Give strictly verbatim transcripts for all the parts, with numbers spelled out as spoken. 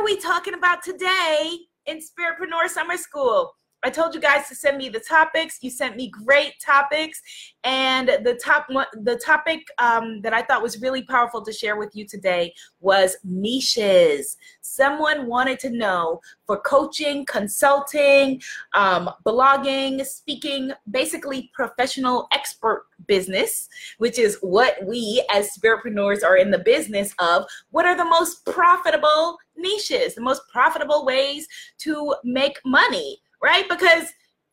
are we talking about today in Spiritpreneur Summer School? I told you guys to send me the topics. You sent me great topics, and the top one, the topic um, that I thought was really powerful to share with you today was niches. Someone wanted to know for coaching, consulting, um, blogging, speaking, basically professional expert business, which is what we as spiritpreneurs are in the business of. What are the most profitable niches, the most profitable ways to make money? Right? Because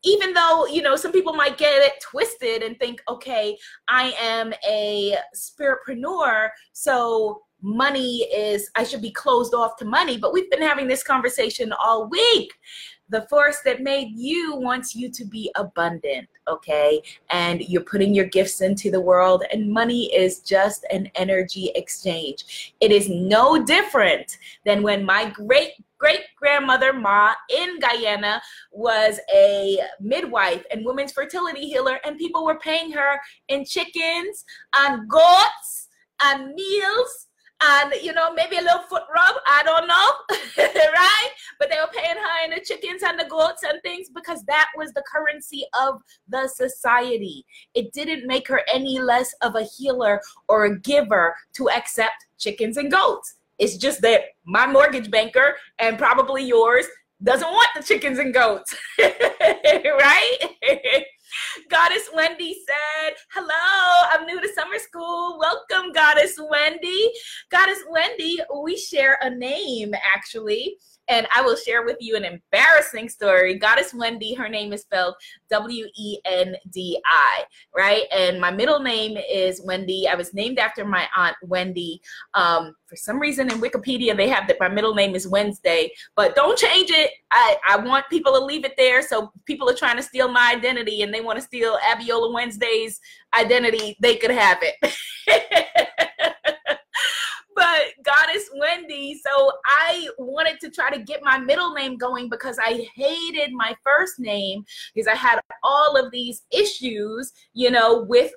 even though, you know, some people might get it twisted and think, okay, I am a spiritpreneur, so money is, I should be closed off to money. But we've been having this conversation all week. The force that made you wants you to be abundant, okay? And you're putting your gifts into the world, and money is just an energy exchange. It is no different than when my great great-grandmother Ma in Guyana was a midwife and women's fertility healer, and people were paying her in chickens and goats and meals and, you know, maybe a little foot rub, I don't know, right? But they were paying her in the chickens and the goats and things because that was the currency of the society. It didn't make her any less of a healer or a giver to accept chickens and goats. It's just that my mortgage banker, and probably yours, doesn't want the chickens and goats, right? Goddess Wendy said, hello, I'm new to summer school. Welcome, Goddess Wendy. Goddess Wendy, we share a name, actually, and I will share with you an embarrassing story. Goddess Wendy, her name is spelled W E N D I, right? And my middle name is Wendy. I was named after my aunt, Wendy. Um, for some reason in Wikipedia, they have that my middle name is Wednesday, but don't change it. I, I want people to leave it there. So people are trying to steal my identity, and they want to steal Abiola Wednesday's identity. They could have it. But Goddess Wendy, so I wanted to try to get my middle name going because I hated my first name because I had all of these issues, you know, with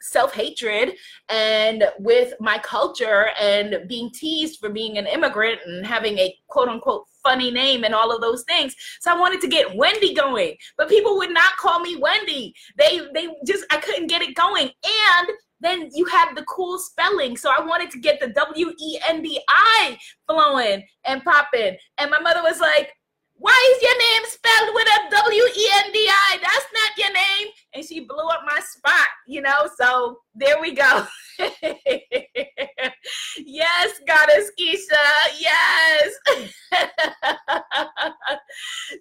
self-hatred and with my culture and being teased for being an immigrant and having a quote-unquote funny name and all of those things. So I wanted to get Wendy going, but people would not call me Wendy. They, they just, I couldn't get it going. And then you have the cool spelling. So I wanted to get the W E N D I flowing and popping. And my mother was like, why is your name spelled with a W E N D I? That's not your name. And she blew up my spot, you know? So there we go. Yes, Goddess Keisha, yes.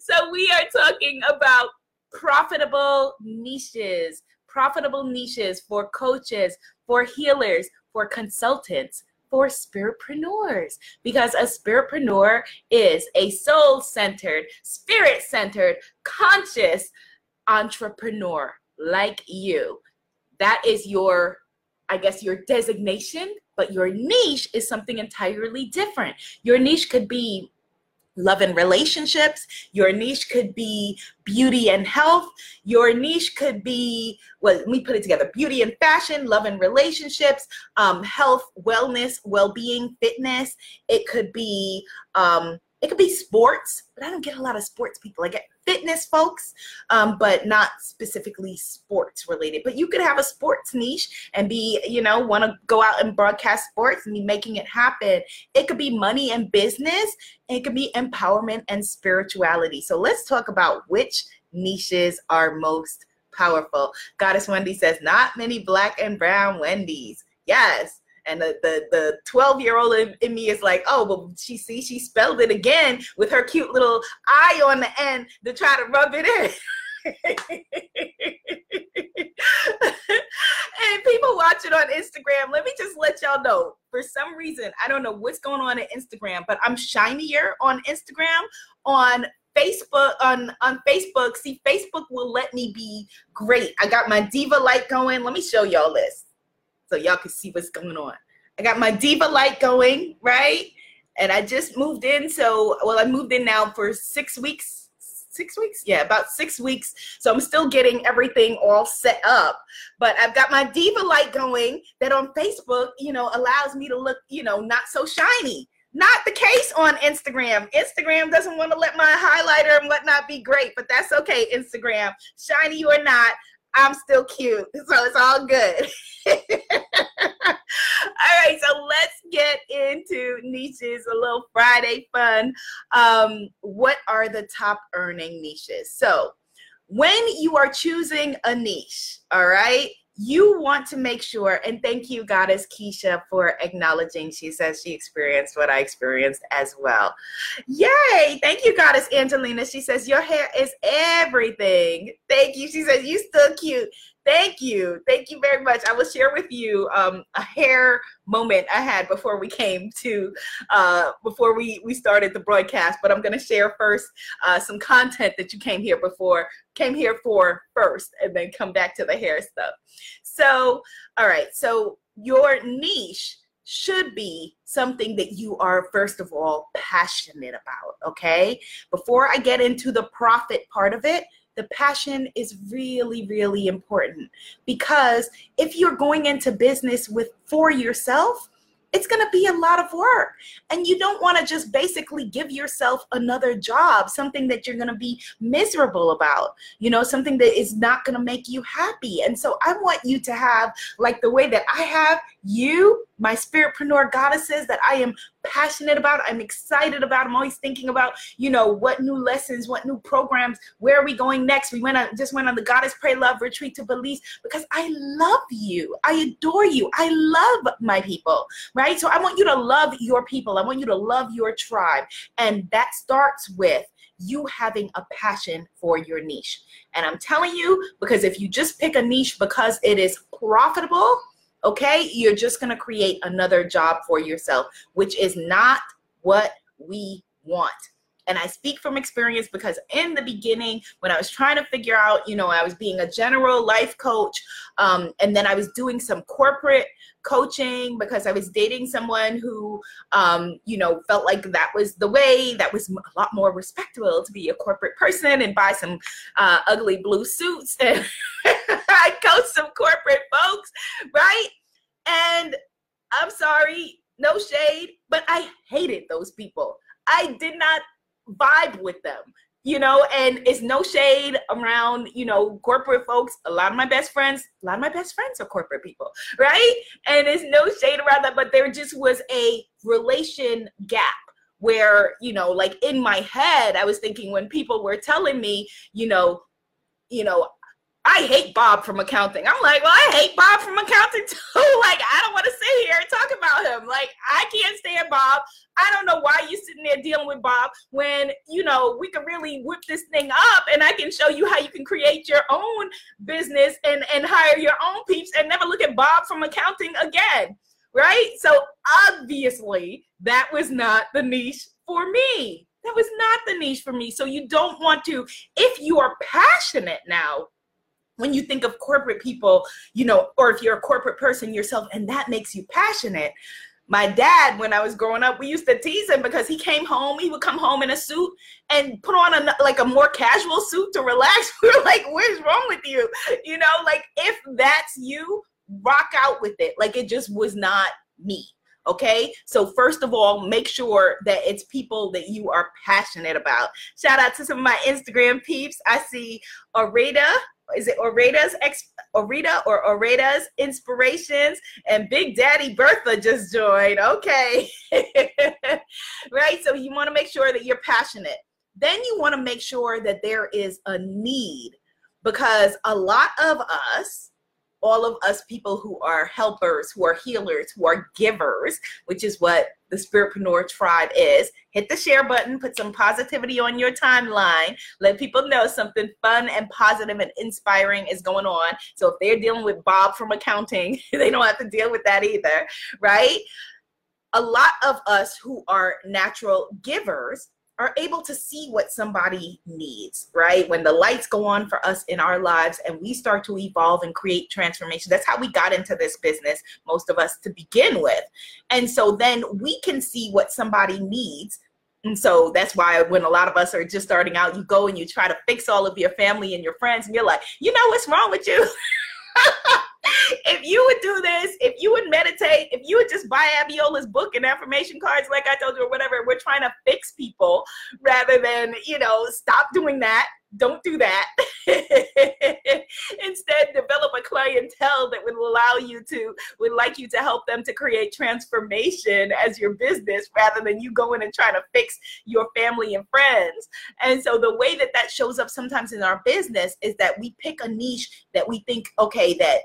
So we are talking about profitable niches. Profitable niches for coaches, for healers, for consultants, for spiritpreneurs. Because a spiritpreneur is a soul-centered, spirit-centered, conscious entrepreneur like you. That is your, I guess, your designation, but your niche is something entirely different. Your niche could be love and relationships. Your niche could be beauty and health. Your niche could be, well, let me put it together, beauty and fashion, love and relationships, um, health, wellness, well-being, fitness. It could be, um, it could be sports, but I don't get a lot of sports people. I get fitness folks, um, but not specifically sports related. But you could have a sports niche and be, you know, want to go out and broadcast sports and be making it happen. It could be money and business. It could be empowerment and spirituality. So let's talk about which niches are most powerful. Goddess Wendy says, not many black and brown Wendy's. Yes. And the, the, the twelve-year-old in, in me is like, oh, well, she see, she spelled it again with her cute little eye on the end to try to rub it in. And people watching on Instagram, let me just let y'all know, for some reason, I don't know what's going on at Instagram, but I'm shinier on Instagram, on Facebook, on, on Facebook. See, Facebook will let me be great. I got my diva light going. Let me show y'all this, so y'all can see what's going on. I got my diva light going, right? And I just moved in, so, well, I moved in now for six weeks, six weeks? Yeah, about six weeks. So I'm still getting everything all set up, but I've got my diva light going that on Facebook, you know, allows me to look, you know, not so shiny. Not the case on Instagram. Instagram doesn't want to let my highlighter and whatnot be great, but that's okay, Instagram. Shiny or not, I'm still cute, so it's all good. All right, so let's get into niches, a little Friday fun. Um, what are the top earning niches? So when you are choosing a niche, all right, you want to make sure, and thank you, Goddess Keisha, for acknowledging. She says she experienced what I experienced as well. Yay! Thank you, Goddess Angelina. She says, your hair is everything. Thank you. She says, you still cute. Thank you. Thank you very much. I will share with you um, a hair moment I had before we came to, uh, before we, we started the broadcast, but I'm going to share first uh, some content that you came here before, came here for first, and then come back to the hair stuff. So, all right. So your niche should be something that you are, first of all, passionate about. Okay. Before I get into the profit part of it, the passion is really, really important, because if you're going into business with for yourself, it's going to be a lot of work, and you don't want to just basically give yourself another job, something that you're going to be miserable about, you know, something that is not going to make you happy. And so I want you to have, like the way that I have you, my Spiritpreneur goddesses that I am passionate about, I'm excited about, I'm always thinking about, you know, what new lessons, what new programs, where are we going next? We went on, just went on the Goddess Pray Love Retreat to Belize, because I love you. I adore you. I love my people, right? So I want you to love your people. I want you to love your tribe. And that starts with you having a passion for your niche. And I'm telling you, because if you just pick a niche because it is profitable, okay, you're just going to create another job for yourself, which is not what we want. And I speak from experience, because in the beginning, when I was trying to figure out, you know, I was being a general life coach, um, and then I was doing some corporate coaching because I was dating someone who, um, you know, felt like that was the way, that was a lot more respectable to be a corporate person and buy some uh, ugly blue suits. And I coached some corporate folks, right? And I'm sorry, no shade, but I hated those people. I did not vibe with them, you know, and it's no shade around, you know, corporate folks. A lot of my best friends, a lot of my best friends are corporate people, right? And it's no shade around that, but there just was a relation gap where, you know, like in my head, I was thinking when people were telling me, you know, you know, I hate Bob from accounting. I'm like, well, I hate Bob from accounting too. Like, I don't want to sit here and talk about him. Like, I can't stand Bob. I don't know why you're sitting there dealing with Bob when, you know, we can really whip this thing up, and I can show you how you can create your own business and, and hire your own peeps and never look at Bob from accounting again, right? So obviously that was not the niche for me. That was not the niche for me. So you don't want to, if you are passionate now, when you think of corporate people, you know, or if you're a corporate person yourself and that makes you passionate. My dad, when I was growing up, we used to tease him because he came home, he would come home in a suit and put on a, like a more casual suit to relax. We were like, what is wrong with you? You know, like if that's you, rock out with it. Like it just was not me. Okay, so first of all, make sure that it's people that you are passionate about. Shout out to some of my Instagram peeps. I see Arita. Is it Oreta's ex Oreta or Oreta's Inspirations? And Big Daddy Bertha just joined. Okay. Right. So you want to make sure that you're passionate. Then you want to make sure that there is a need, because a lot of us, all of us people who are helpers, who are healers, who are givers, which is what the Spiritpreneur tribe is. Hit the share button, put some positivity on your timeline. Let people know something fun and positive and inspiring is going on. So if they're dealing with Bob from accounting, they don't have to deal with that either, right? A lot of us who are natural givers are able to see what somebody needs, right? When the lights go on for us in our lives and we start to evolve and create transformation, that's how we got into this business, most of us, to begin with. And so then we can see what somebody needs. And so that's why when a lot of us are just starting out, you go and you try to fix all of your family and your friends and you're like, you know what's wrong with you? If you would do this, if you would meditate, if you would just buy Abiola's book and affirmation cards, like I told you, or whatever, we're trying to fix people rather than, you know, stop doing that. Don't do that. Instead, develop a clientele that would allow you to, would like you to help them to create transformation as your business rather than you going and trying to fix your family and friends. And so the way that that shows up sometimes in our business is that we pick a niche that we think, okay, that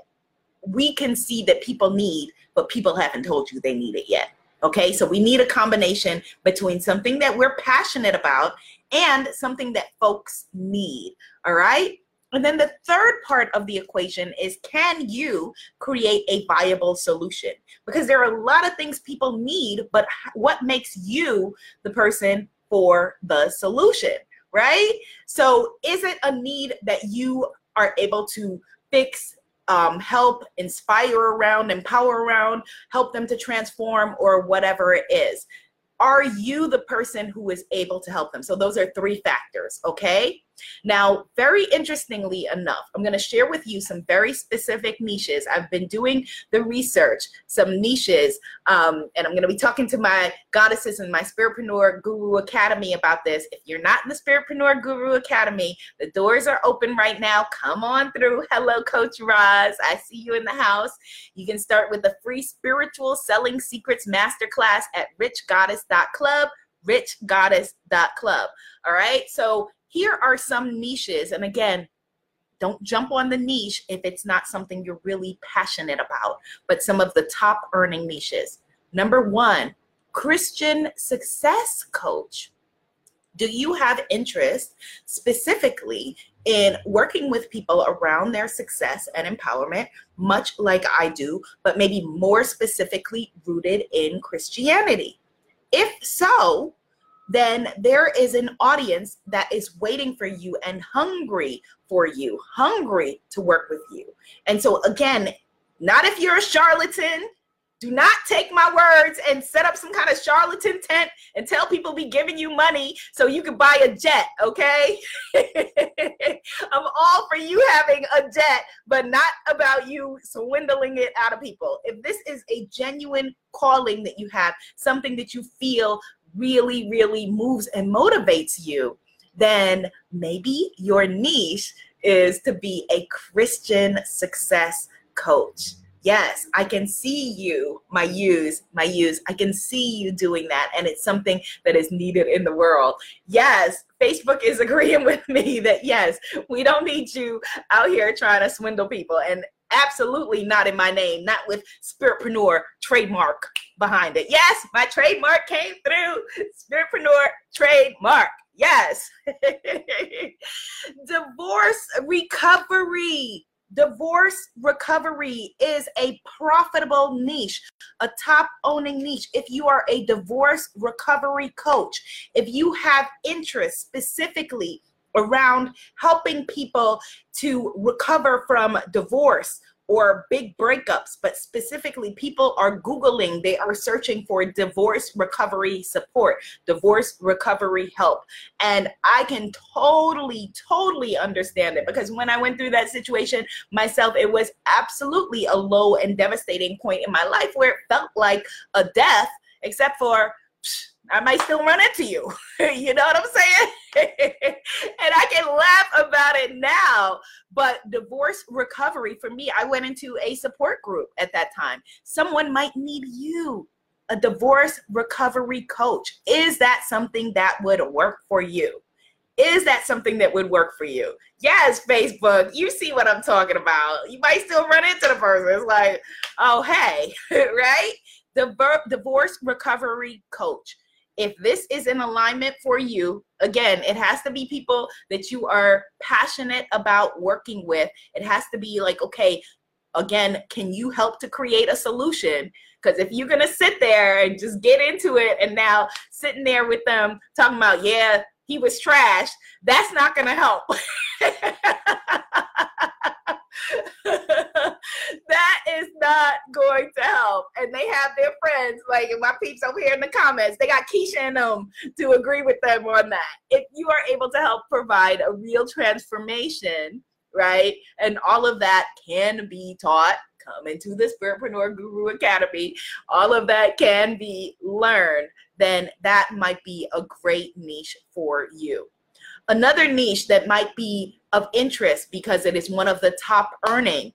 we can see that people need, but people haven't told you they need it yet. Okay, so we need a combination between something that we're passionate about and something that folks need, all right? And then the third part of the equation is, can you create a viable solution? Because there are a lot of things people need, but what makes you the person for the solution, right? So is it a need that you are able to fix, Um, help, inspire around, empower around, help them to transform, or whatever it is? Are you the person who is able to help them? So those are three factors, okay? Now, very interestingly enough, I'm going to share with you some very specific niches. I've been doing the research, some niches, um, and I'm going to be talking to my goddesses in my Spiritpreneur Guru Academy about this. If you're not in the Spiritpreneur Guru Academy, the doors are open right now. Come on through. Hello, Coach Roz. I see you in the house. You can start with the free Spiritual Selling Secrets Masterclass at rich goddess dot club, rich goddess dot club. All right, so here are some niches, and again, don't jump on the niche if it's not something you're really passionate about, but some of the top earning niches. Number one, Christian success coach. Do you have interest specifically in working with people around their success and empowerment, much like I do, but maybe more specifically rooted in Christianity? If so, then there is an audience that is waiting for you and hungry for you, hungry to work with you. And so again, not if you're a charlatan. Do not take my words and set up some kind of charlatan tent and tell people be giving you money so you can buy a jet, okay? I'm all for you having a jet, but not about you swindling it out of people. If this is a genuine calling that you have, something that you feel really, really moves and motivates you, then maybe your niche is to be a Christian success coach. Yes, I can see you, my use, my use. I can see you doing that, and it's something that is needed in the world. Yes, Facebook is agreeing with me that, yes, we don't need you out here trying to swindle people, and absolutely not in my name, not with Spiritpreneur trademark behind it. Yes, my trademark came through, Spiritpreneur trademark. Yes. Divorce recovery. Divorce recovery is a profitable niche, a top owning niche. If you are a divorce recovery coach, if you have interest specifically around helping people to recover from divorce or big breakups, but specifically people are Googling, they are searching for divorce recovery support, divorce recovery help. And I can totally, totally understand it, because when I went through that situation myself, it was absolutely a low and devastating point in my life where it felt like a death, except for psh, I might still run into you. You know what I'm saying? And I can laugh about it now, but divorce recovery for me, I went into a support group at that time. Someone might need you, a divorce recovery coach. Is that something that would work for you? Is that something that would work for you? Yes, Facebook, you see what I'm talking about. You might still run into the person. It's like, oh, hey, right? The divorce recovery coach. If this is in alignment for you, again, it has to be people that you are passionate about working with. It has to be like, okay, again, can you help to create a solution? Because if you're going to sit there and just get into it and now sitting there with them talking about, yeah, he was trash, that's not going to help. That is not going to help. And they have their friends, like my peeps over here in the comments, they got Keisha and them to agree with them on that. If you are able to help provide a real transformation, right, and all of that can be taught, come into the Spiritpreneur Guru Academy, all of that can be learned, then that might be a great niche for you. Another niche that might be of interest because it is one of the top earning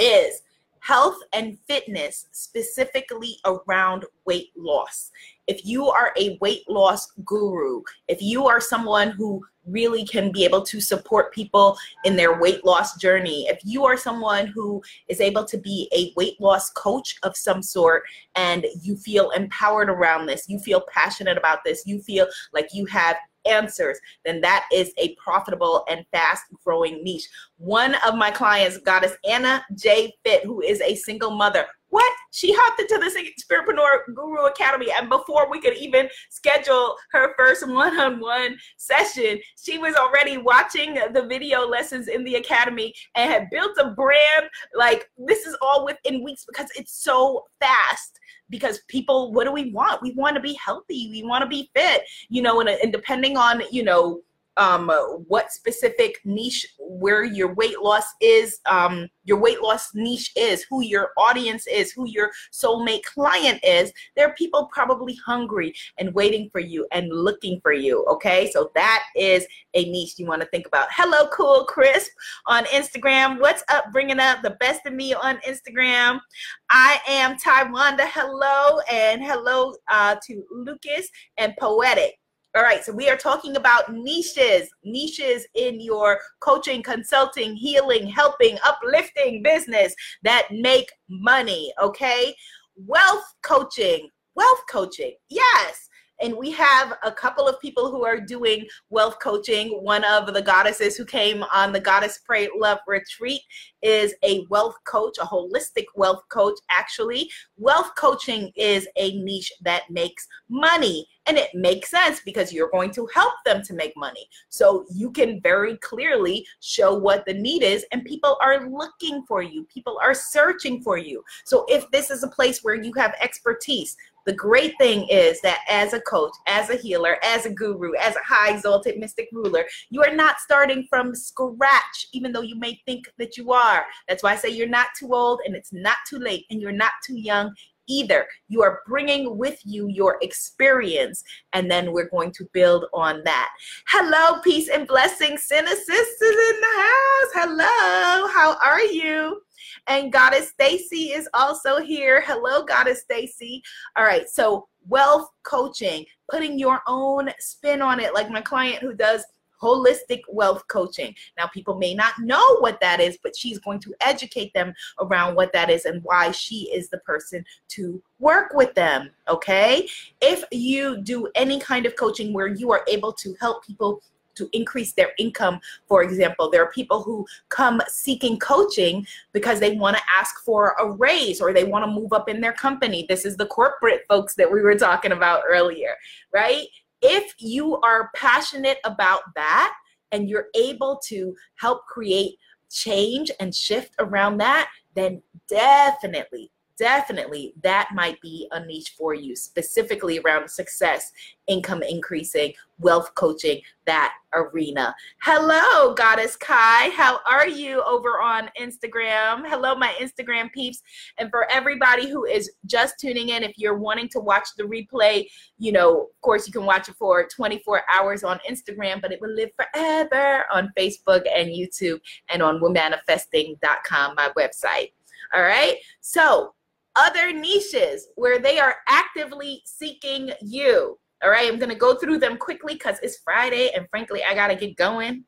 is health and fitness, specifically around weight loss. If you are a weight loss guru, if you are someone who really can be able to support people in their weight loss journey, if you are someone who is able to be a weight loss coach of some sort and you feel empowered around this, you feel passionate about this, you feel like you have answers, then that is a profitable and fast growing niche. One of my clients, Goddess Anna J. Fitt, who is a single mother, what? She hopped into the Spiritpreneur Guru Academy, and before we could even schedule her first one-on-one session, she was already watching the video lessons in the academy and had built a brand. Like, this is all within weeks because it's so fast. Because people, what do we want? We want to be healthy. We want to be fit, you know, and, and depending on, you know, um, what specific niche where your weight loss is, um, your weight loss niche is, who your audience is, who your soulmate client is, there are people probably hungry and waiting for you and looking for you, okay? So that is a niche you want to think about. Hello, Cool Crisp on Instagram. What's up, bringing up the best of me on Instagram? I am Tywanda. Hello, and hello uh, to Lucas and Poetic. All right, so we are talking about niches, niches in your coaching, consulting, healing, helping, uplifting business that make money, okay? Wealth coaching, wealth coaching, yes. And we have a couple of people who are doing wealth coaching. One of the goddesses who came on the Goddess Pray Love Retreat is a wealth coach, a holistic wealth coach, actually. Wealth coaching is a niche that makes money. And it makes sense because you're going to help them to make money. So you can very clearly show what the need is, and people are looking for you. People are searching for you. So if this is a place where you have expertise, the great thing is that as a coach, as a healer, as a guru, as a high exalted mystic ruler, you are not starting from scratch, even though you may think that you are. That's why I say you're not too old, and it's not too late, and you're not too young either. You are bringing with you your experience, and then we're going to build on that. Hello, peace and blessings, sin assistants in the house. Hello, how are you? And Goddess Stacy is also here. Hello, Goddess Stacy. All right, so wealth coaching, putting your own spin on it, like my client who does holistic wealth coaching. Now, people may not know what that is, but she's going to educate them around what that is and why she is the person to work with them, okay? If you do any kind of coaching where you are able to help people to increase their income, for example, there are people who come seeking coaching because they want to ask for a raise or they want to move up in their company. This is the corporate folks that we were talking about earlier, right? If you are passionate about that and you're able to help create change and shift around that, then definitely, definitely that might be a niche for you, specifically around success, income increasing, wealth coaching, that arena. Hello, Goddess Kai. How are you over on Instagram? Hello, my Instagram peeps. And for everybody who is just tuning in, if you're wanting to watch the replay, you know, of course, you can watch it for twenty-four hours on Instagram, but it will live forever on Facebook and YouTube and on womanifesting dot com, my website. All right. So other niches where they are actively seeking you. All right, I'm going to go through them quickly because it's Friday and frankly, I got to get going.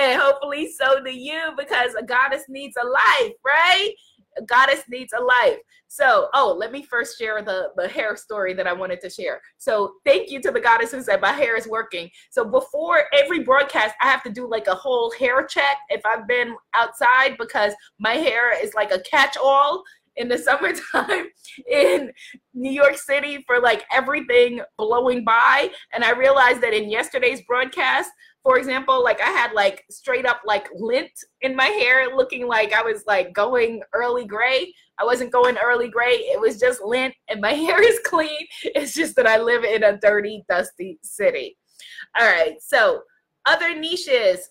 And hopefully so do you, because a goddess needs a life, right? A goddess needs a life. So, oh, let me first share the, the hair story that I wanted to share. So thank you to the goddess who said my hair is working. So before every broadcast, I have to do like a whole hair check if I've been outside, because my hair is like a catch-all in the summertime in New York City for like everything blowing by. And I realized that in yesterday's broadcast, for example, like I had like straight up like lint in my hair, looking like I was like going early gray. I wasn't going early gray. It was just lint, and my hair is clean. It's just that I live in a dirty, dusty city. All right, so other niches.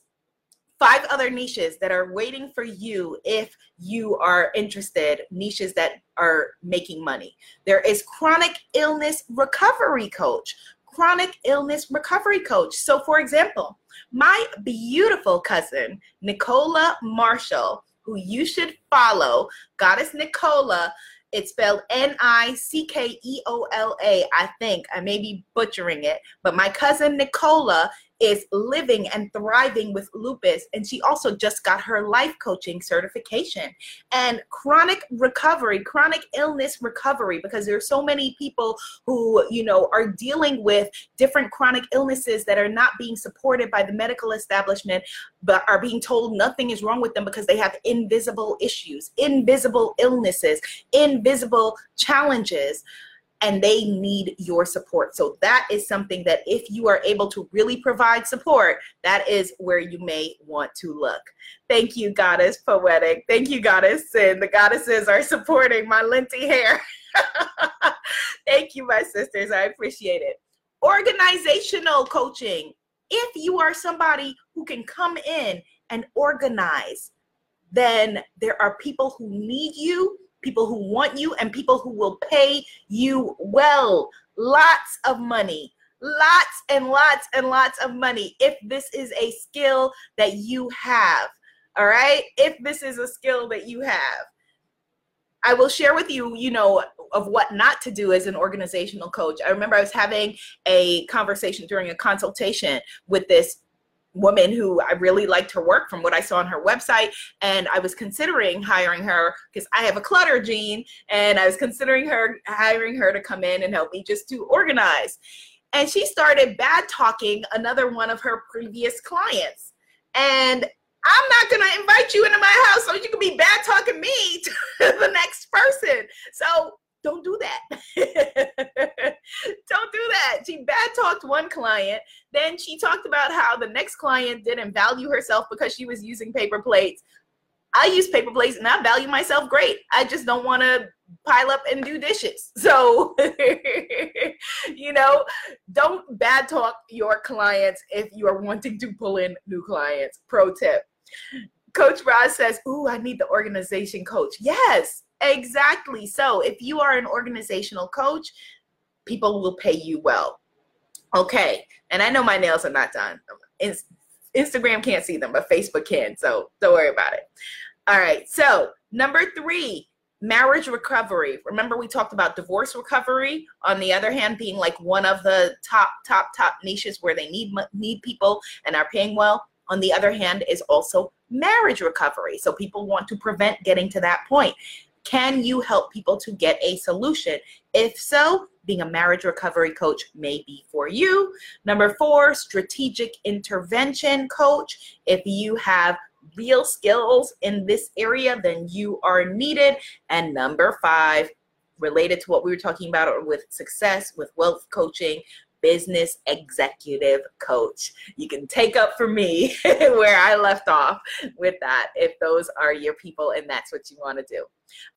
five other niches that are waiting for you if you are interested, niches that are making money. There is chronic illness recovery coach, chronic illness recovery coach. So for example, my beautiful cousin, Nicola Marshall, who you should follow, Goddess Nicola, it's spelled N I C K E O L A, I think. I may be butchering it. But my cousin Nicola is living and thriving with lupus. And she also just got her life coaching certification. And chronic recovery, chronic illness recovery, because there are so many people who, you know, are dealing with different chronic illnesses that are not being supported by the medical establishment, but are being told nothing is wrong with them because they have invisible issues, invisible illnesses, invisible challenges, and they need your support. So that is something that if you are able to really provide support, that is where you may want to look. Thank you, Goddess Poetic. Thank you, Goddess Sin. The goddesses are supporting my linty hair. Thank you, my sisters. I appreciate it. Organizational coaching. If you are somebody who can come in and organize, then there are people who need you, people who want you, and people who will pay you well. Lots of money, lots and lots and lots of money if this is a skill that you have, all right? If this is a skill that you have. I will share with you, you know, of what not to do as an organizational coach. I remember I was having a conversation during a consultation with this woman who I really liked her work from what I saw on her website, and I was considering hiring her because I have a clutter gene, and I was considering her hiring her to come in and help me just to organize. And she started bad talking another one of her previous clients, and I'm not going to invite you into my house so you can be bad talking me to the next person. So don't do that. Don't do that. She bad talked one client. Then she talked about how the next client didn't value herself because she was using paper plates. I use paper plates and I value myself great. I just don't want to pile up and do dishes. So, you know, don't bad talk your clients if you are wanting to pull in new clients. Pro tip. Coach Roz says, ooh, I need the organization coach. Yes. Exactly. So if you are an organizational coach, people will pay you well. Okay. And I know my nails are not done. Instagram can't see them, but Facebook can. So don't worry about it. All right. So number three, marriage recovery. Remember we talked about divorce recovery, on the other hand, being like one of the top, top, top niches where they need, need people and are paying well. On the other hand is also marriage recovery. So people want to prevent getting to that point. Can you help people to get a solution? If so, being a marriage recovery coach may be for you. Number four, strategic intervention coach. If you have real skills in this area, then you are needed. And number five, related to what we were talking about with success, with wealth coaching, business executive coach. You can take up for me where I left off with that if those are your people and that's what you want to do.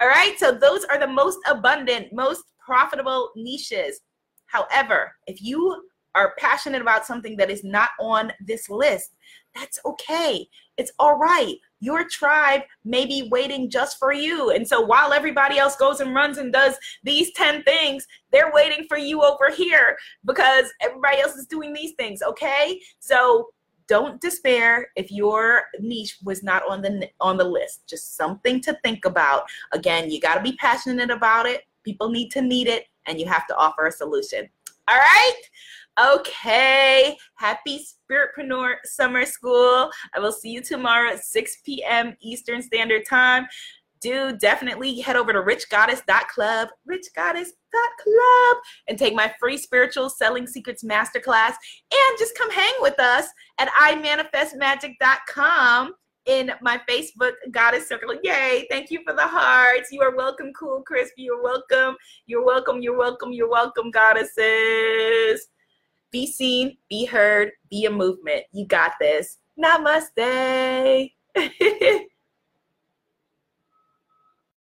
All right, so those are the most abundant, most profitable niches. However, if you are passionate about something that is not on this list, that's okay. It's all right. Your tribe may be waiting just for you. And so while everybody else goes and runs and does these ten things, they're waiting for you over here because everybody else is doing these things, okay? So don't despair if your niche was not on the on the list. Just something to think about. Again, you gotta be passionate about it. People need to need it, and you have to offer a solution. All right? Okay, happy Spiritpreneur Summer School. I will see you tomorrow at six p.m. Eastern Standard Time. Do definitely head over to rich goddess dot club, rich goddess dot club, and take my free Spiritual Selling Secrets Masterclass. And just come hang with us at i manifest magic dot com in my Facebook Goddess Circle. Yay, thank you for the hearts. You are welcome, Cool Crisp. You're welcome. You're welcome. You're welcome. You're welcome, goddesses. Be seen, be heard, be a movement. You got this. Namaste.